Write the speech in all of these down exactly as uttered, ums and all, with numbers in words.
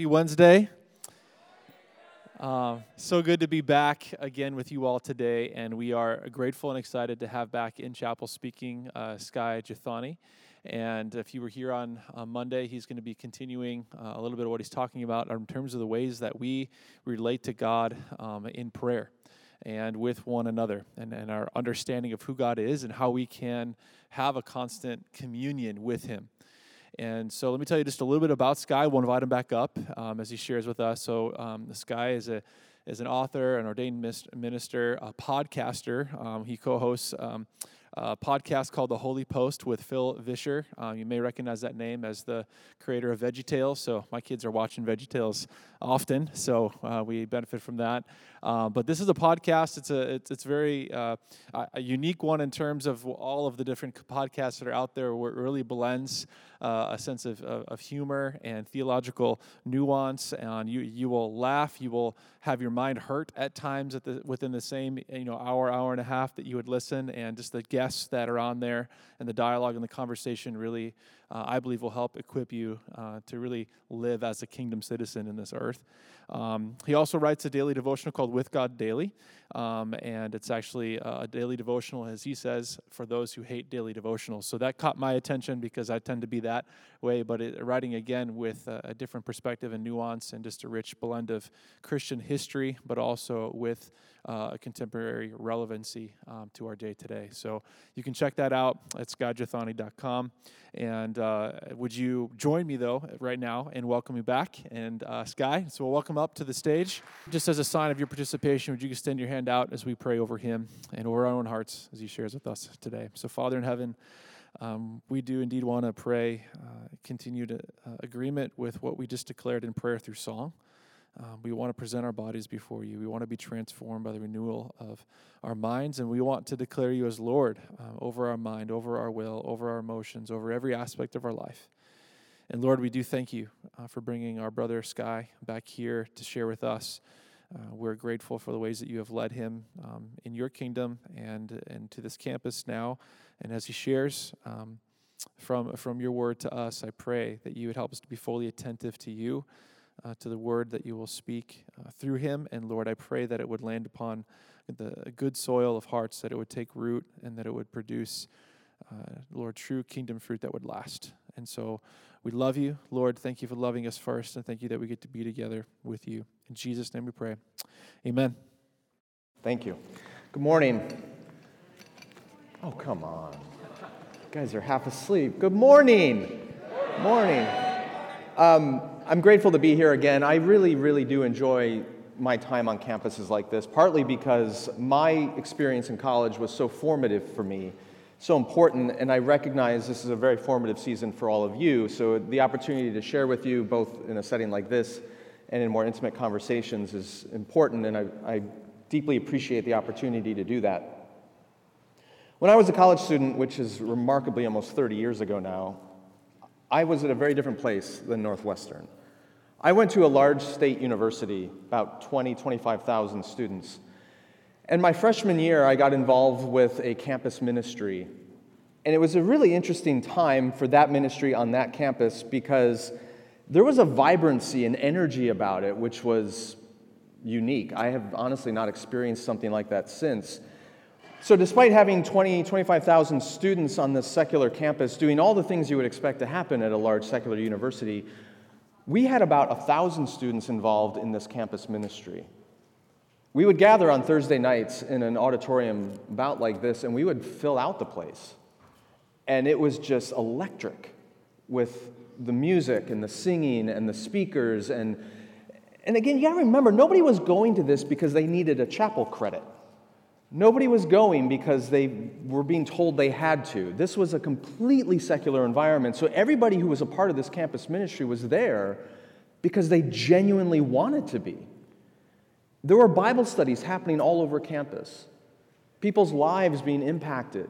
Happy Wednesday. Uh, so good to be back again with you all today, and we are grateful and excited to have back in chapel speaking uh, Skye Jethani. And if you were here on, on Monday, he's going to be continuing uh, a little bit of what he's talking about in terms of the ways that we relate to God um, in prayer and with one another, and, and our understanding of who God is and how we can have a constant communion with him. And so let me tell you just a little bit about Skye. We'll invite him back up um, as he shares with us. So um, Skye is a is an author, an ordained minister, a podcaster. Um, he co-hosts um, a podcast called The Holy Post with Phil Vischer. Um, you may recognize that name as the creator of VeggieTales. So my kids are watching VeggieTales often, so uh, we benefit from that. Uh, but this is a podcast. It's a it's, it's very uh, a unique one in terms of all of the different podcasts that are out there, where it really blends Uh, a sense of, of, of humor and theological nuance, and you you will laugh, you will have your mind hurt at times at the, within the same you know hour, hour and a half that you would listen, and just the guests that are on there and the dialogue and the conversation really, uh, I believe, will help equip you uh, to really live as a kingdom citizen in this earth. Um, he also writes a daily devotional called With God Daily, um, and it's actually a daily devotional, as he says, for those who hate daily devotionals. So that caught my attention because I tend to be that that way, but it, writing again with a, a different perspective and nuance, and just a rich blend of Christian history, but also with uh, a contemporary relevancy um, to our day today. So you can check that out at sky jethani dot com. And uh, would you join me, though, right now and welcome me back? And uh, Skye, so we'll welcome up to the stage. Just as a sign of your participation, would you extend your hand out as we pray over him and over our own hearts as he shares with us today? So Father in heaven, Um, we do indeed want to pray, uh, continued uh, agreement with what we just declared in prayer through song. Um, we want to present our bodies before you. We want to be transformed by the renewal of our minds, and we want to declare you as Lord uh, over our mind, over our will, over our emotions, over every aspect of our life. And Lord, we do thank you uh, for bringing our brother Skye back here to share with us. Uh, we're grateful for the ways that you have led him um, in your kingdom and and to this campus now. And as he shares um, from from your word to us, I pray that you would help us to be fully attentive to you, uh, to the word that you will speak uh, through him. And Lord, I pray that it would land upon the good soil of hearts, that it would take root, and that it would produce, uh, Lord, true kingdom fruit that would last. And so we love you, Lord. Thank you for loving us first, and thank you that we get to be together with you. In Jesus' name we pray. Amen. Thank you. Good morning. Oh, come on. You guys are half asleep. Good morning. Good morning. Um, I'm grateful to be here again. I really, really do enjoy my time on campuses like this, partly because my experience in college was so formative for me, so important, and I recognize this is a very formative season for all of you, so the opportunity to share with you, both in a setting like this and in more intimate conversations, is important, and I, I deeply appreciate the opportunity to do that. When I was a college student, which is remarkably almost thirty years ago now, I was at a very different place than Northwestern. I went to a large state university, about twenty, twenty-five thousand students. And my freshman year, I got involved with a campus ministry. And it was a really interesting time for that ministry on that campus, because there was a vibrancy and energy about it which was unique. I have honestly not experienced something like that since. So despite having twenty, twenty-five thousand students on this secular campus doing all the things you would expect to happen at a large secular university, we had about one thousand students involved in this campus ministry. We would gather on Thursday nights in an auditorium about like this, and we would fill out the place. And it was just electric with the music and the singing and the speakers. And, and again, you got to remember, nobody was going to this because they needed a chapel credit. Nobody was going because they were being told they had to. This was a completely secular environment. So everybody who was a part of this campus ministry was there because they genuinely wanted to be. There were Bible studies happening all over campus, people's lives being impacted.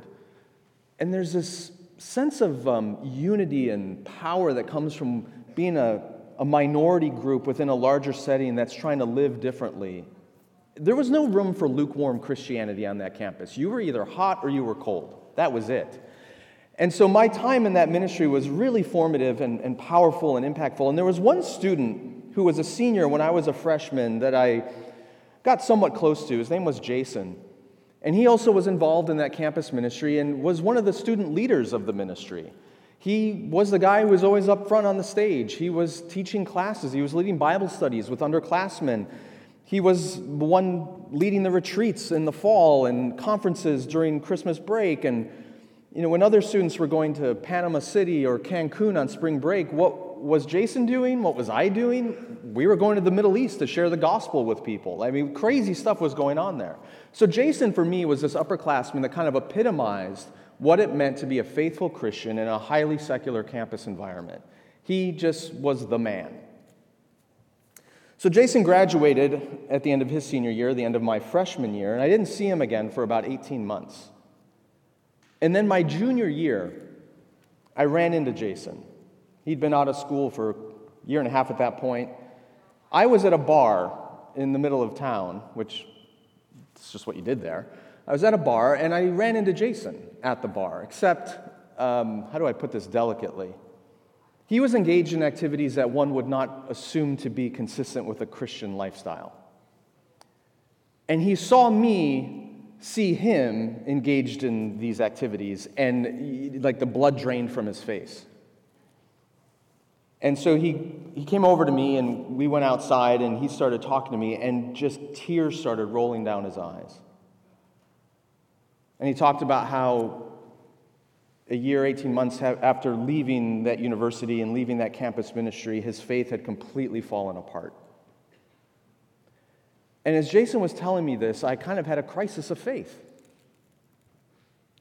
And there's this sense of um, unity and power that comes from being a, a minority group within a larger setting that's trying to live differently. There was no room for lukewarm Christianity on that campus. You were either hot or you were cold. That was it. And so my time in that ministry was really formative and, and powerful and impactful. And there was one student who was a senior when I was a freshman that I got somewhat close to. His name was Jason. And he also was involved in that campus ministry and was one of the student leaders of the ministry. He was the guy who was always up front on the stage. He was teaching classes. He was leading Bible studies with underclassmen. He was the one leading the retreats in the fall and conferences during Christmas break. And, you know, when other students were going to Panama City or Cancun on spring break, what was Jason doing? What was I doing? We were going to the Middle East to share the gospel with people. I mean, crazy stuff was going on there. So Jason, for me, was this upperclassman that kind of epitomized what it meant to be a faithful Christian in a highly secular campus environment. He just was the man. So Jason graduated at the end of his senior year, the end of my freshman year, and I didn't see him again for about eighteen months. And then my junior year, I ran into Jason. He'd been out of school for a year and a half at that point. I was at a bar in the middle of town, which is just what you did there. I was at a bar, and I ran into Jason at the bar, except, um, how do I put this delicately? He was engaged in activities that one would not assume to be consistent with a Christian lifestyle. And he saw me see him engaged in these activities, and like the blood drained from his face. And so he, he came over to me, and we went outside, and he started talking to me, and just tears started rolling down his eyes. And he talked about how a year, eighteen months ha- after leaving that university and leaving that campus ministry, his faith had completely fallen apart. And as Jason was telling me this, I kind of had a crisis of faith.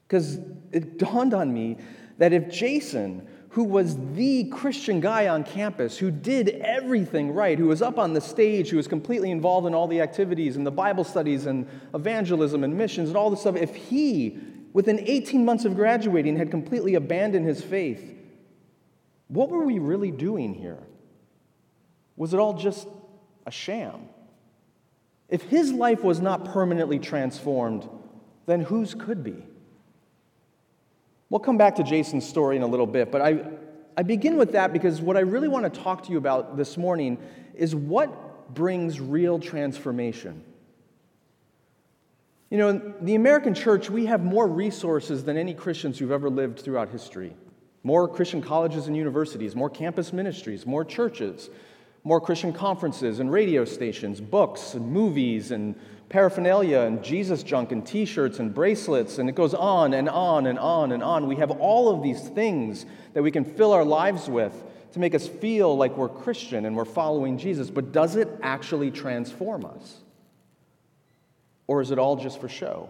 Because it dawned on me that if Jason, who was the Christian guy on campus, who did everything right, who was up on the stage, who was completely involved in all the activities and the Bible studies and evangelism and missions and all this stuff, if he, within eighteen months of graduating, had completely abandoned his faith, what were we really doing here? Was it all just a sham? If his life was not permanently transformed, then whose could be? We'll come back to Jason's story in a little bit, but I, I begin with that because what I really want to talk to you about this morning is what brings real transformation. You know, in the American church, we have more resources than any Christians who've ever lived throughout history. More Christian colleges and universities, more campus ministries, more churches, more Christian conferences and radio stations, books and movies and paraphernalia and Jesus junk and t-shirts and bracelets, and it goes on and on and on and on. We have all of these things that we can fill our lives with to make us feel like we're Christian and we're following Jesus, but does it actually transform us? Or is it all just for show?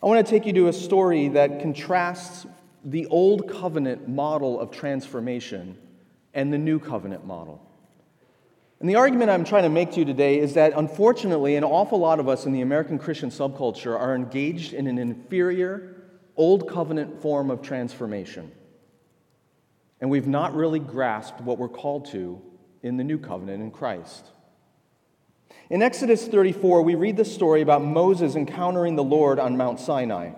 I want to take you to a story that contrasts the old covenant model of transformation and the new covenant model. And the argument I'm trying to make to you today is that, unfortunately, an awful lot of us in the American Christian subculture are engaged in an inferior, old covenant form of transformation. And we've not really grasped what we're called to in the new covenant in Christ. In Exodus thirty-four, we read this story about Moses encountering the Lord on Mount Sinai.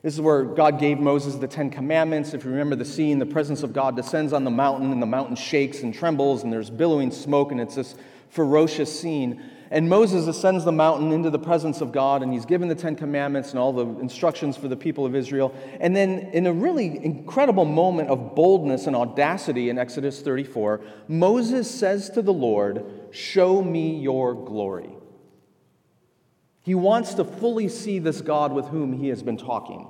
This is where God gave Moses the Ten Commandments. If you remember the scene, the presence of God descends on the mountain, and the mountain shakes and trembles, and there's billowing smoke, and it's this ferocious scene. And Moses ascends the mountain into the presence of God, and he's given the Ten Commandments and all the instructions for the people of Israel. And then in a really incredible moment of boldness and audacity in Exodus thirty-four, Moses says to the Lord, "Show me your glory." He wants to fully see this God with whom he has been talking.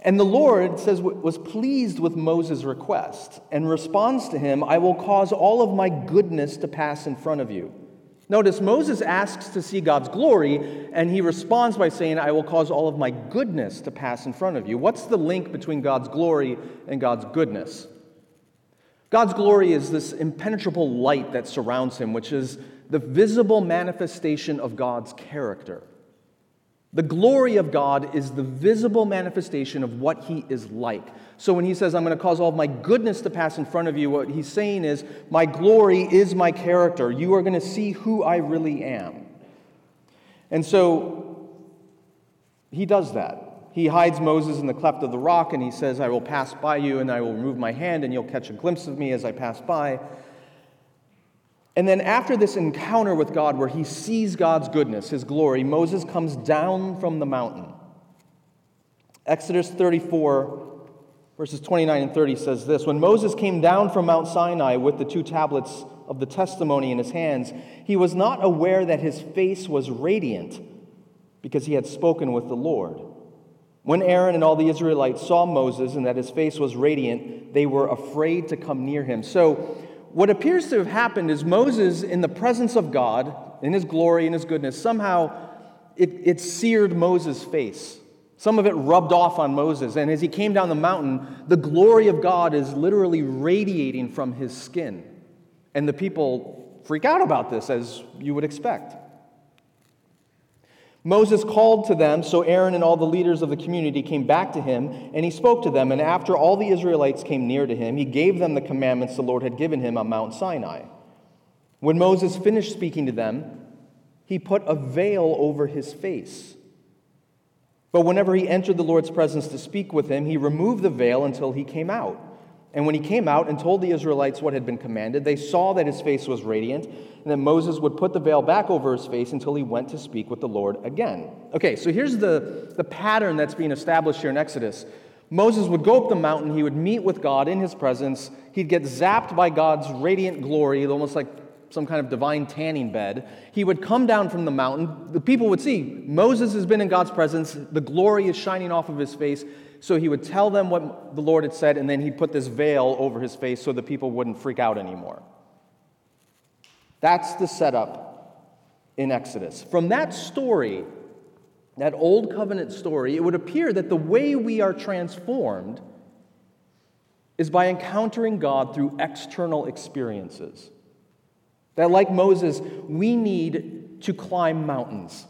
And the Lord, says, was pleased with Moses' request and responds to him, "I will cause all of my goodness to pass in front of you." Notice, Moses asks to see God's glory, and he responds by saying, "I will cause all of my goodness to pass in front of you." What's the link between God's glory and God's goodness? God's glory is this impenetrable light that surrounds him, which is the visible manifestation of God's character. The glory of God is the visible manifestation of what he is like. So when he says, "I'm going to cause all of my goodness to pass in front of you," what he's saying is, my glory is my character. You are going to see who I really am. And so he does that. he hides Moses in the cleft of the rock, and he says, I will pass by you, and I will remove my hand, and you'll catch a glimpse of me as I pass by. And then after this encounter with God, where he sees God's goodness, his glory, Moses comes down from the mountain. Exodus thirty-four, verses twenty-nine and thirty says this, When Moses came down from Mount Sinai with the two tablets of the testimony in his hands, he was not aware that his face was radiant because he had spoken with the Lord. When Aaron and all the Israelites saw Moses and that his face was radiant, they were afraid to come near him. So what appears to have happened is Moses, in the presence of God, in his glory, in his goodness, somehow it, it seared Moses' face. Some of it rubbed off on Moses, and as he came down the mountain, the glory of God is literally radiating from his skin. And the people freak out about this, as you would expect. Moses called to them, so Aaron and all the leaders of the community came back to him, and he spoke to them. And after all the Israelites came near to him, he gave them the commandments the Lord had given him on Mount Sinai. When Moses finished speaking to them, he put a veil over his face. But whenever he entered the Lord's presence to speak with him, he removed the veil until he came out. And when he came out and told the Israelites what had been commanded, they saw that his face was radiant, and that Moses would put the veil back over his face until he went to speak with the Lord again. Okay, so here's the, the pattern that's being established here in Exodus. Moses would go up the mountain, he would meet with God in his presence, he'd get zapped by God's radiant glory, almost like some kind of divine tanning bed. He would come down from the mountain, the people would see, Moses has been in God's presence, the glory is shining off of his face. So he would tell them what the Lord had said, and then he'd put this veil over his face so the people wouldn't freak out anymore. That's the setup in Exodus. From that story, that old covenant story, it would appear that the way we are transformed is by encountering God through external experiences. That like Moses, we need to climb mountains.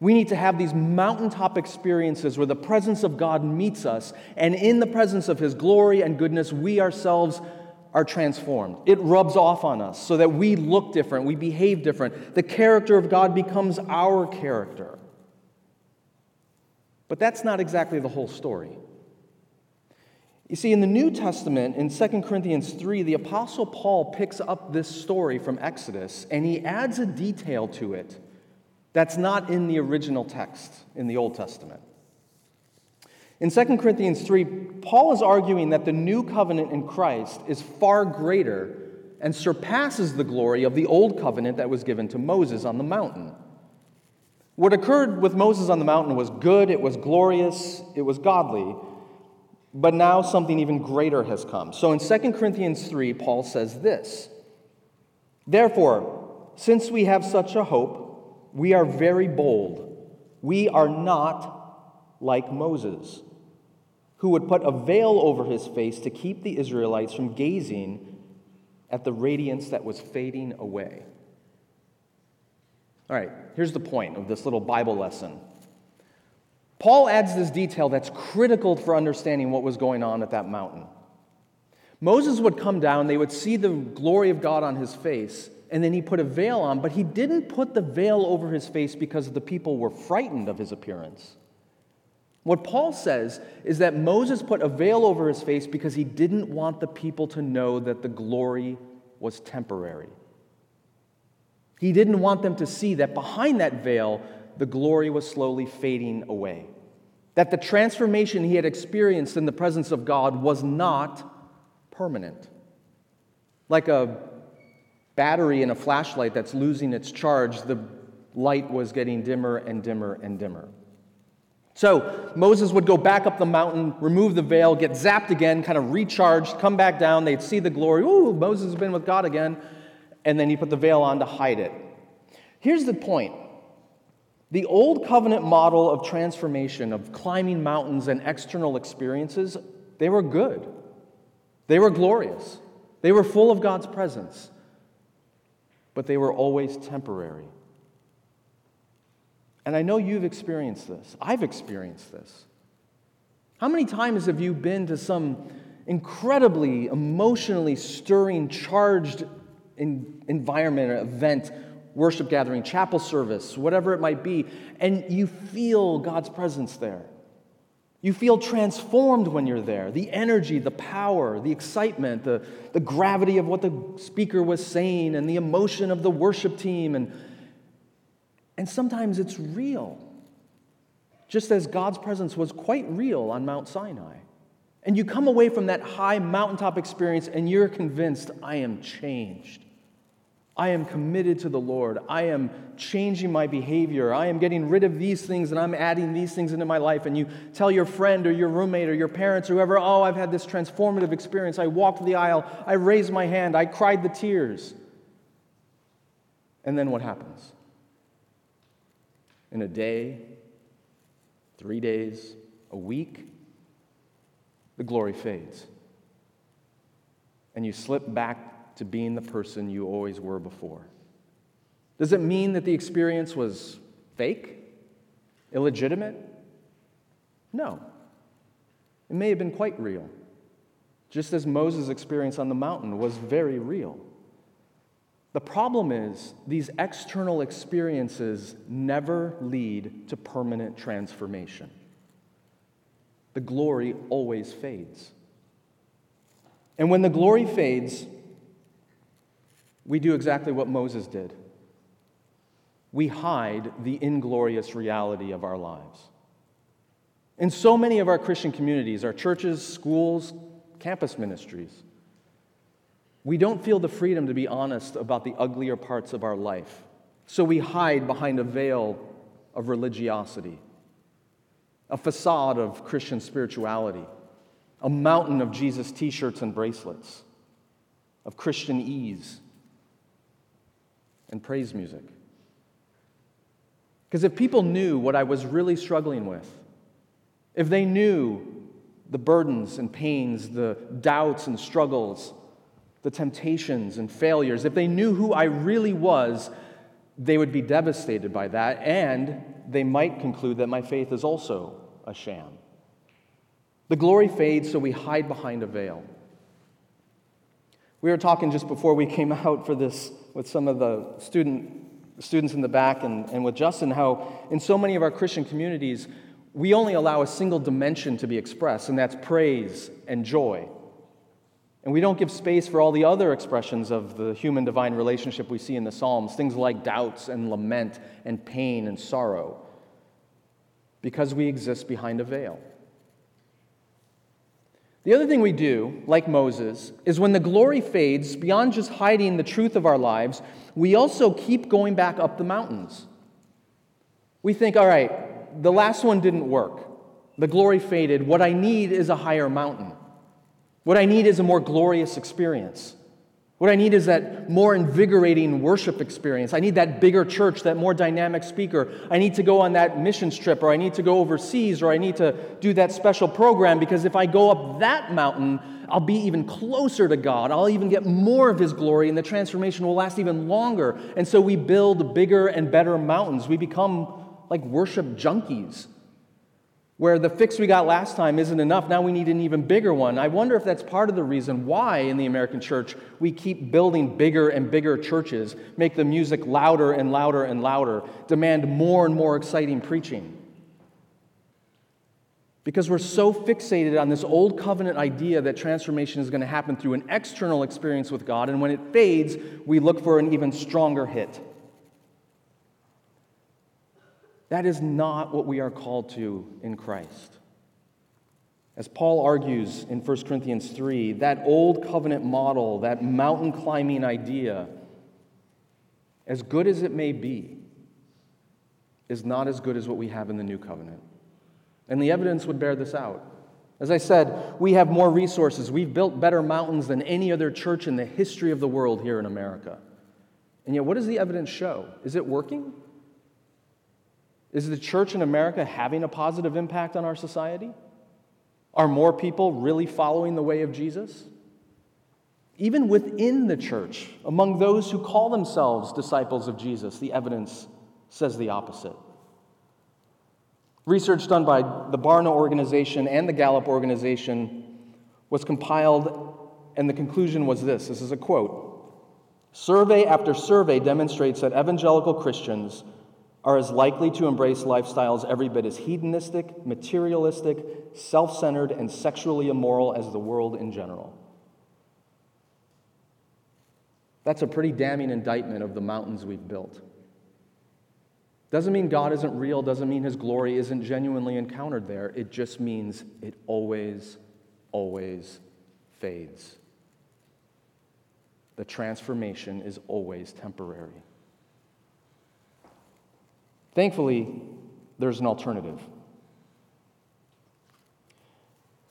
We need to have these mountaintop experiences where the presence of God meets us, and in the presence of his glory and goodness, we ourselves are transformed. It rubs off on us so that we look different, we behave different. The character of God becomes our character. But that's not exactly the whole story. You see, in the New Testament, in Second Corinthians three, the Apostle Paul picks up this story from Exodus, and he adds a detail to it that's not in the original text in the Old Testament. In Second Corinthians three, Paul is arguing that the new covenant in Christ is far greater and surpasses the glory of the old covenant that was given to Moses on the mountain. What occurred with Moses on the mountain was good, it was glorious, it was godly, but now something even greater has come. So in Second Corinthians three, Paul says this, Therefore, since we have such a hope, we are very bold. We are not like Moses, who would put a veil over his face to keep the Israelites from gazing at the radiance that was fading away. All right, here's the point of this little Bible lesson. Paul adds this detail that's critical for understanding what was going on at that mountain. Moses would come down, they would see the glory of God on his face, and then he put a veil on, but he didn't put the veil over his face because the people were frightened of his appearance. What Paul says is that Moses put a veil over his face because he didn't want the people to know that the glory was temporary. He didn't want them to see that behind that veil, the glory was slowly fading away. That the transformation he had experienced in the presence of God was not permanent. Like a battery in a flashlight that's losing its charge, the light was getting dimmer and dimmer and dimmer. So Moses would go back up the mountain, remove the veil, get zapped again, kind of recharged, come back down, they'd see the glory, ooh, Moses has been with God again, and then he put the veil on to hide it. Here's the point. The old covenant model of transformation, of climbing mountains and external experiences, they were good. They were glorious. They were full of God's presence. But they were always temporary. And I know you've experienced this. I've experienced this. How many times have you been to some incredibly emotionally stirring, charged environment, event, worship gathering, chapel service, whatever it might be, and you feel God's presence there? You feel transformed when you're there. The energy, the power, the excitement, the, the gravity of what the speaker was saying, and the emotion of the worship team. And, and sometimes it's real, just as God's presence was quite real on Mount Sinai. And you come away from that high mountaintop experience and you're convinced, I am changed. I am committed to the Lord. I am changing my behavior. I am getting rid of these things and I'm adding these things into my life. And you tell your friend or your roommate or your parents or whoever, oh, I've had this transformative experience. I walked the aisle. I raised my hand. I cried the tears. And then what happens? In a day, three days, a week, the glory fades. And you slip back to being the person you always were before. Does it mean that the experience was fake, illegitimate? No. It may have been quite real, just as Moses' experience on the mountain was very real. The problem is these external experiences never lead to permanent transformation. The glory always fades. And when the glory fades, we do exactly what Moses did. We hide the inglorious reality of our lives. In so many of our Christian communities, our churches, schools, campus ministries, we don't feel the freedom to be honest about the uglier parts of our life. So we hide behind a veil of religiosity, a facade of Christian spirituality, a mountain of Jesus t-shirts and bracelets, of Christian ease, and praise music. Because if people knew what I was really struggling with, if they knew the burdens and pains, the doubts and struggles, the temptations and failures, if they knew who I really was, they would be devastated by that, and they might conclude that my faith is also a sham. The glory fades, so we hide behind a veil. We were talking just before we came out for this with some of the student students in the back and, and with Justin, how in so many of our Christian communities, we only allow a single dimension to be expressed, and that's praise and joy. And we don't give space for all the other expressions of the human-divine relationship we see in the Psalms, things like doubts and lament and pain and sorrow, because we exist behind a veil. The other thing we do, like Moses, is when the glory fades, beyond just hiding the truth of our lives, we also keep going back up the mountains. We think, all right, the last one didn't work. The glory faded. What I need is a higher mountain. What I need is a more glorious experience. What I need is that more invigorating worship experience. I need that bigger church, that more dynamic speaker. I need to go on that missions trip, or I need to go overseas, or I need to do that special program, because if I go up that mountain, I'll be even closer to God. I'll even get more of His glory, and the transformation will last even longer. And so we build bigger and better mountains. We become like worship junkies, where the fix we got last time isn't enough. Now we need an even bigger one. I wonder if that's part of the reason why in the American church we keep building bigger and bigger churches, make the music louder and louder and louder, demand more and more exciting preaching. Because we're so fixated on this old covenant idea that transformation is going to happen through an external experience with God, and when it fades, we look for an even stronger hit. That is not what we are called to in Christ. As Paul argues in First Corinthians three, that old covenant model, that mountain climbing idea, as good as it may be, is not as good as what we have in the new covenant. And the evidence would bear this out. As I said, we have more resources. We've built better mountains than any other church in the history of the world here in America. And yet, what does the evidence show? Is it working? Is the church in America having a positive impact on our society? Are more people really following the way of Jesus? Even within the church, among those who call themselves disciples of Jesus, the evidence says the opposite. Research done by the Barna organization and the Gallup organization was compiled, and the conclusion was this. This is a quote. Survey after survey demonstrates that evangelical Christians are as likely to embrace lifestyles every bit as hedonistic, materialistic, self-centered, and sexually immoral as the world in general. That's a pretty damning indictment of the mountains we've built. Doesn't mean God isn't real, doesn't mean his glory isn't genuinely encountered there. It just means it always, always fades. The transformation is always temporary. Thankfully, there's an alternative.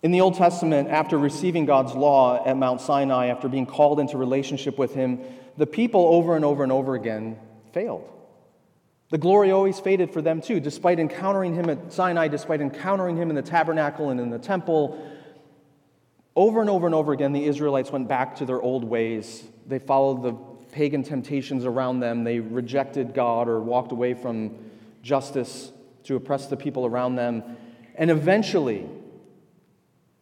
In the Old Testament, after receiving God's law at Mount Sinai, after being called into relationship with him, the people over and over and over again failed. The glory always faded for them too, despite encountering him at Sinai, despite encountering him in the tabernacle and in the temple. Over and over and over again, the Israelites went back to their old ways. They followed the pagan temptations around them. They rejected God or walked away from justice to oppress the people around them. And eventually,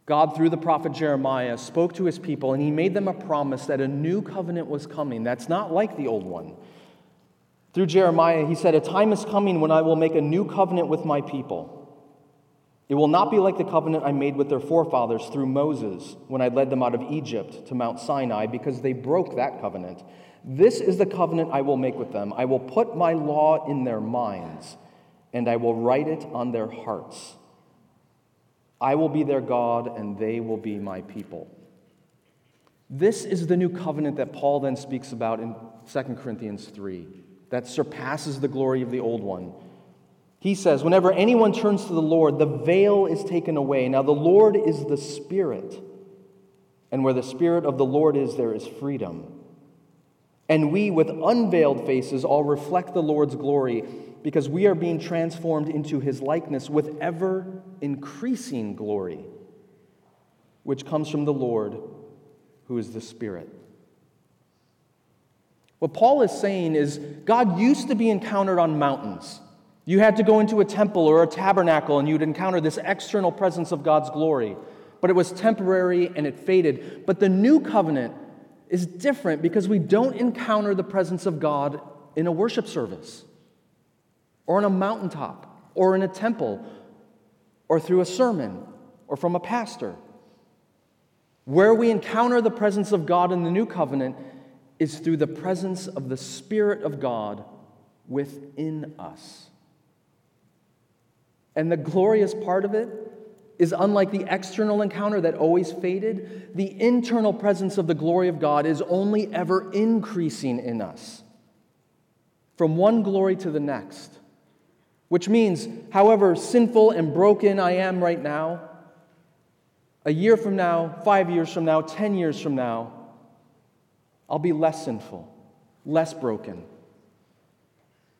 God, through the prophet Jeremiah, spoke to his people, and he made them a promise that a new covenant was coming that's not like the old one. Through Jeremiah, he said, "A time is coming when I will make a new covenant with my people. It will not be like the covenant I made with their forefathers through Moses when I led them out of Egypt to Mount Sinai, because they broke that covenant. This is the covenant I will make with them. I will put my law in their minds, and I will write it on their hearts. I will be their God, and they will be my people." This is the new covenant that Paul then speaks about in Second Corinthians three. That surpasses the glory of the old one. He says, whenever anyone turns to the Lord, the veil is taken away. Now the Lord is the Spirit, and where the Spirit of the Lord is, there is freedom. And we, with unveiled faces, all reflect the Lord's glory, because we are being transformed into his likeness with ever-increasing glory, which comes from the Lord, who is the Spirit. What Paul is saying is God used to be encountered on mountains. You had to go into a temple or a tabernacle and you'd encounter this external presence of God's glory. But it was temporary and it faded. But the new covenant is different because we don't encounter the presence of God in a worship service or on a mountaintop or in a temple or through a sermon or from a pastor. Where we encounter the presence of God in the new covenant is through the presence of the Spirit of God within us. And the glorious part of it is, unlike the external encounter that always faded, the internal presence of the glory of God is only ever increasing in us, from one glory to the next. Which means, however sinful and broken I am right now, a year from now, five years from now, ten years from now, I'll be less sinful, less broken,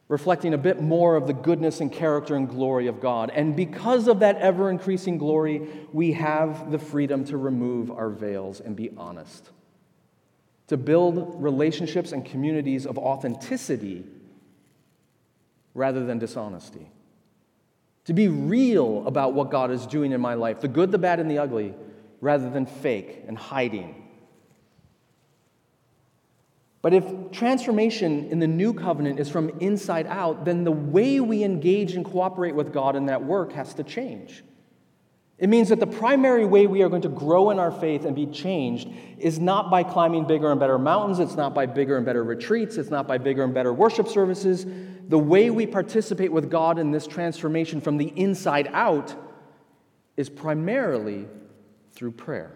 reflecting a bit more of the goodness and character and glory of God. And because of that ever-increasing glory, we have the freedom to remove our veils and be honest, to build relationships and communities of authenticity rather than dishonesty, to be real about what God is doing in my life, the good, the bad, and the ugly, rather than fake and hiding. But if transformation in the new covenant is from inside out, then the way we engage and cooperate with God in that work has to change. It means that the primary way we are going to grow in our faith and be changed is not by climbing bigger and better mountains. It's not by bigger and better retreats. It's not by bigger and better worship services. The way we participate with God in this transformation from the inside out is primarily through prayer.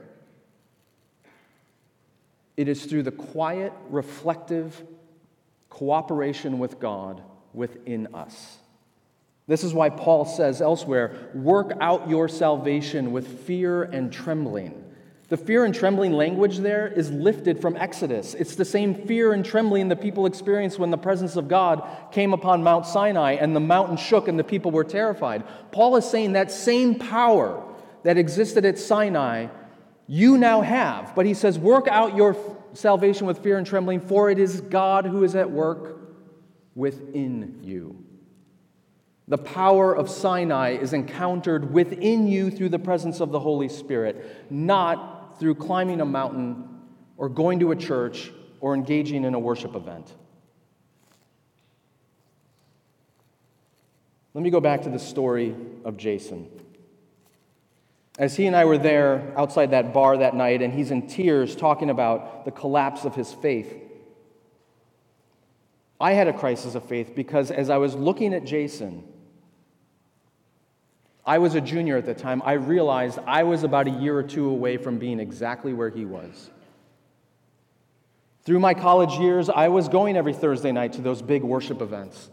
It is through the quiet, reflective cooperation with God within us. This is why Paul says elsewhere, work out your salvation with fear and trembling. The fear and trembling language there is lifted from Exodus. It's the same fear and trembling the people experienced when the presence of God came upon Mount Sinai and the mountain shook and the people were terrified. Paul is saying that same power that existed at Sinai you now have, but he says, work out your f- salvation with fear and trembling, for it is God who is at work within you. The power of Sinai is encountered within you through the presence of the Holy Spirit, not through climbing a mountain or going to a church or engaging in a worship event. Let me go back to the story of Jason. As he and I were there outside that bar that night, and he's in tears talking about the collapse of his faith, I had a crisis of faith because as I was looking at Jason, I was a junior at the time, I realized I was about a year or two away from being exactly where he was. Through my college years, I was going every Thursday night to those big worship events.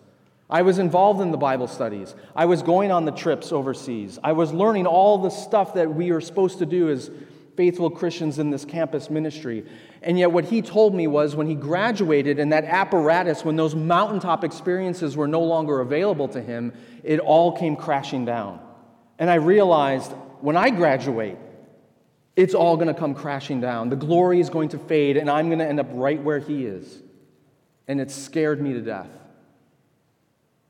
I was involved in the Bible studies. I was going on the trips overseas. I was learning all the stuff that we are supposed to do as faithful Christians in this campus ministry. And yet what he told me was when he graduated and that apparatus, when those mountaintop experiences were no longer available to him, it all came crashing down. And I realized when I graduate, it's all going to come crashing down. The glory is going to fade, and I'm going to end up right where he is. And it scared me to death.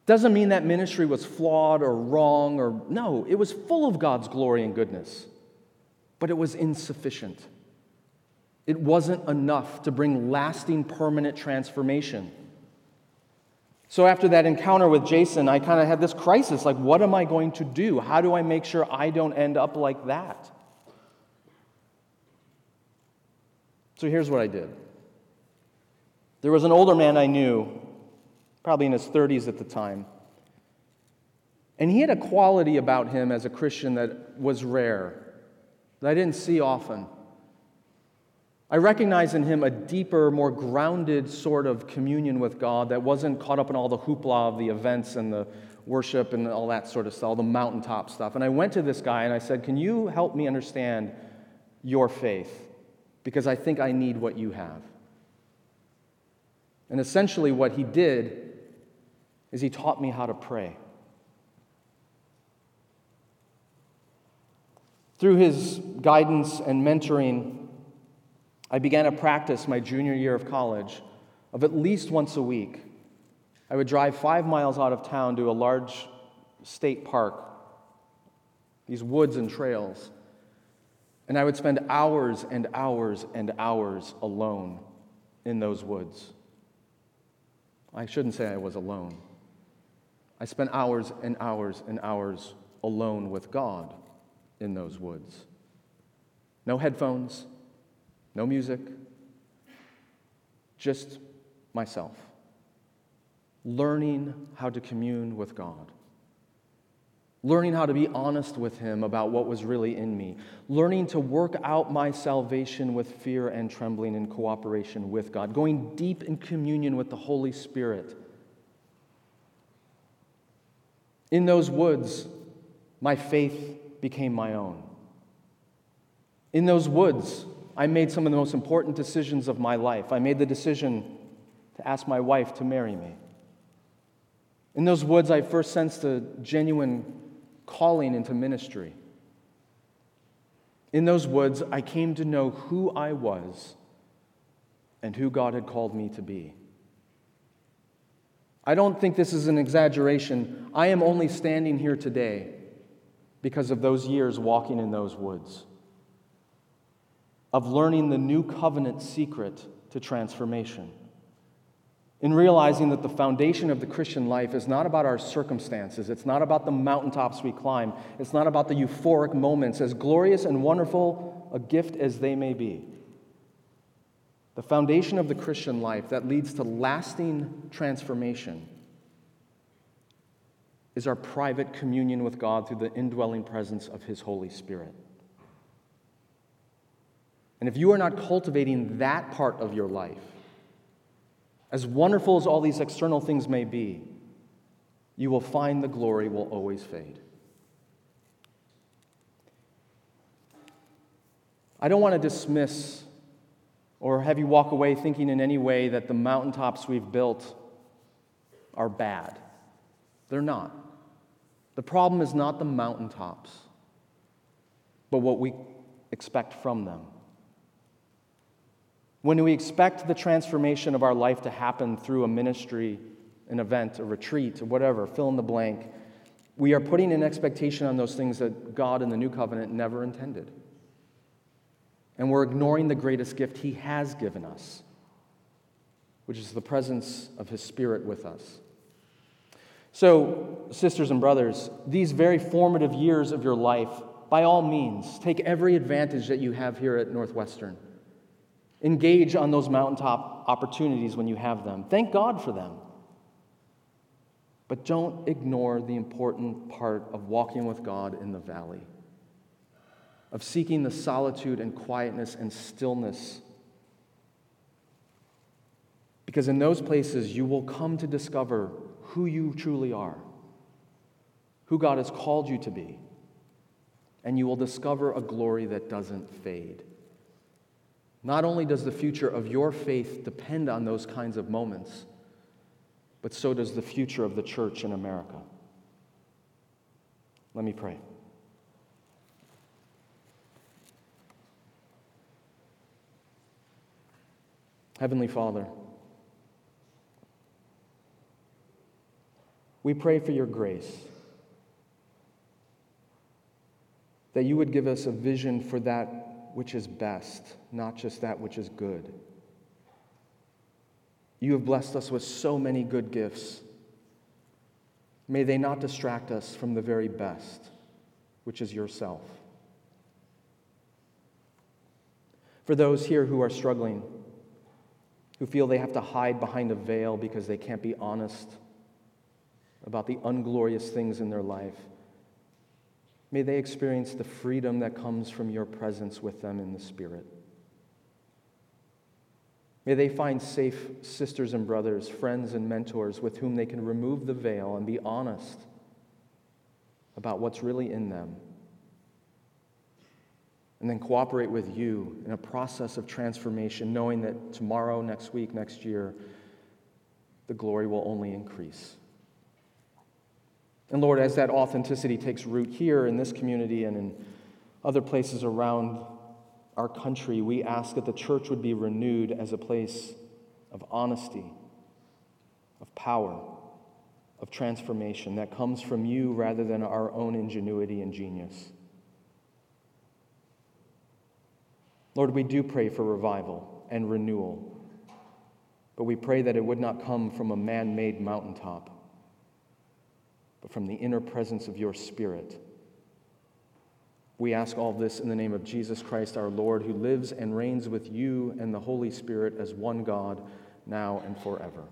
Doesn't mean that ministry was flawed or wrong or no, it was full of God's glory and goodness, but it was insufficient. It wasn't enough to bring lasting, permanent transformation. So after that encounter with Jason, I kind of had this crisis, like, what am I going to do? How do I make sure I don't end up like that? So here's what I did. There was an older man I knew, probably in his thirties at the time, and he had a quality about him as a Christian that was rare, that I didn't see often. I recognized in him a deeper, more grounded sort of communion with God that wasn't caught up in all the hoopla of the events and the worship and all that sort of stuff, all the mountaintop stuff. And I went to this guy and I said, "Can you help me understand your faith? Because I think I need what you have." And essentially what he did is he taught me how to pray. Through his guidance and mentoring, I began a practice my junior year of college of at least once a week. I would drive five miles out of town to a large state park, these woods and trails, and I would spend hours and hours and hours alone in those woods. I shouldn't say I was alone. I spent hours and hours and hours alone with God in those woods. No headphones. No music, just myself, learning how to commune with God, learning how to be honest with Him about what was really in me, learning to work out my salvation with fear and trembling in cooperation with God, going deep in communion with the Holy Spirit. In those woods, my faith became my own. In those woods, I made some of the most important decisions of my life. I made the decision to ask my wife to marry me. In those woods, I first sensed a genuine calling into ministry. In those woods, I came to know who I was and who God had called me to be. I don't think this is an exaggeration. I am only standing here today because of those years walking in those woods, of learning the new covenant secret to transformation, in realizing that the foundation of the Christian life is not about our circumstances, it's not about the mountaintops we climb, it's not about the euphoric moments, as glorious and wonderful a gift as they may be. The foundation of the Christian life that leads to lasting transformation is our private communion with God through the indwelling presence of His Holy Spirit. And if you are not cultivating that part of your life, as wonderful as all these external things may be, you will find the glory will always fade. I don't want to dismiss or have you walk away thinking in any way that the mountaintops we've built are bad. They're not. The problem is not the mountaintops, but what we expect from them. When we expect the transformation of our life to happen through a ministry, an event, a retreat, or whatever, fill in the blank, we are putting an expectation on those things that God in the new covenant never intended. And we're ignoring the greatest gift He has given us, which is the presence of His Spirit with us. So, sisters and brothers, these very formative years of your life, by all means, take every advantage that you have here at Northwestern. Engage on those mountaintop opportunities when you have them. Thank God for them. But don't ignore the important part of walking with God in the valley, of seeking the solitude and quietness and stillness. Because in those places, you will come to discover who you truly are, who God has called you to be, and you will discover a glory that doesn't fade. Not only does the future of your faith depend on those kinds of moments, but so does the future of the church in America. Let me pray. Heavenly Father, we pray for your grace, that you would give us a vision for that which is best, not just that which is good. You have blessed us with so many good gifts. May they not distract us from the very best, which is yourself. For those here who are struggling, who feel they have to hide behind a veil because they can't be honest about the unglorious things in their life, may they experience the freedom that comes from your presence with them in the Spirit. May they find safe sisters and brothers, friends and mentors with whom they can remove the veil and be honest about what's really in them, and then cooperate with you in a process of transformation, knowing that tomorrow, next week, next year, the glory will only increase. And Lord, as that authenticity takes root here in this community and in other places around our country, we ask that the church would be renewed as a place of honesty, of power, of transformation that comes from you rather than our own ingenuity and genius. Lord, we do pray for revival and renewal, but we pray that it would not come from a man-made mountaintop, but from the inner presence of your Spirit. We ask all this in the name of Jesus Christ, our Lord, who lives and reigns with you and the Holy Spirit as one God, now and forever.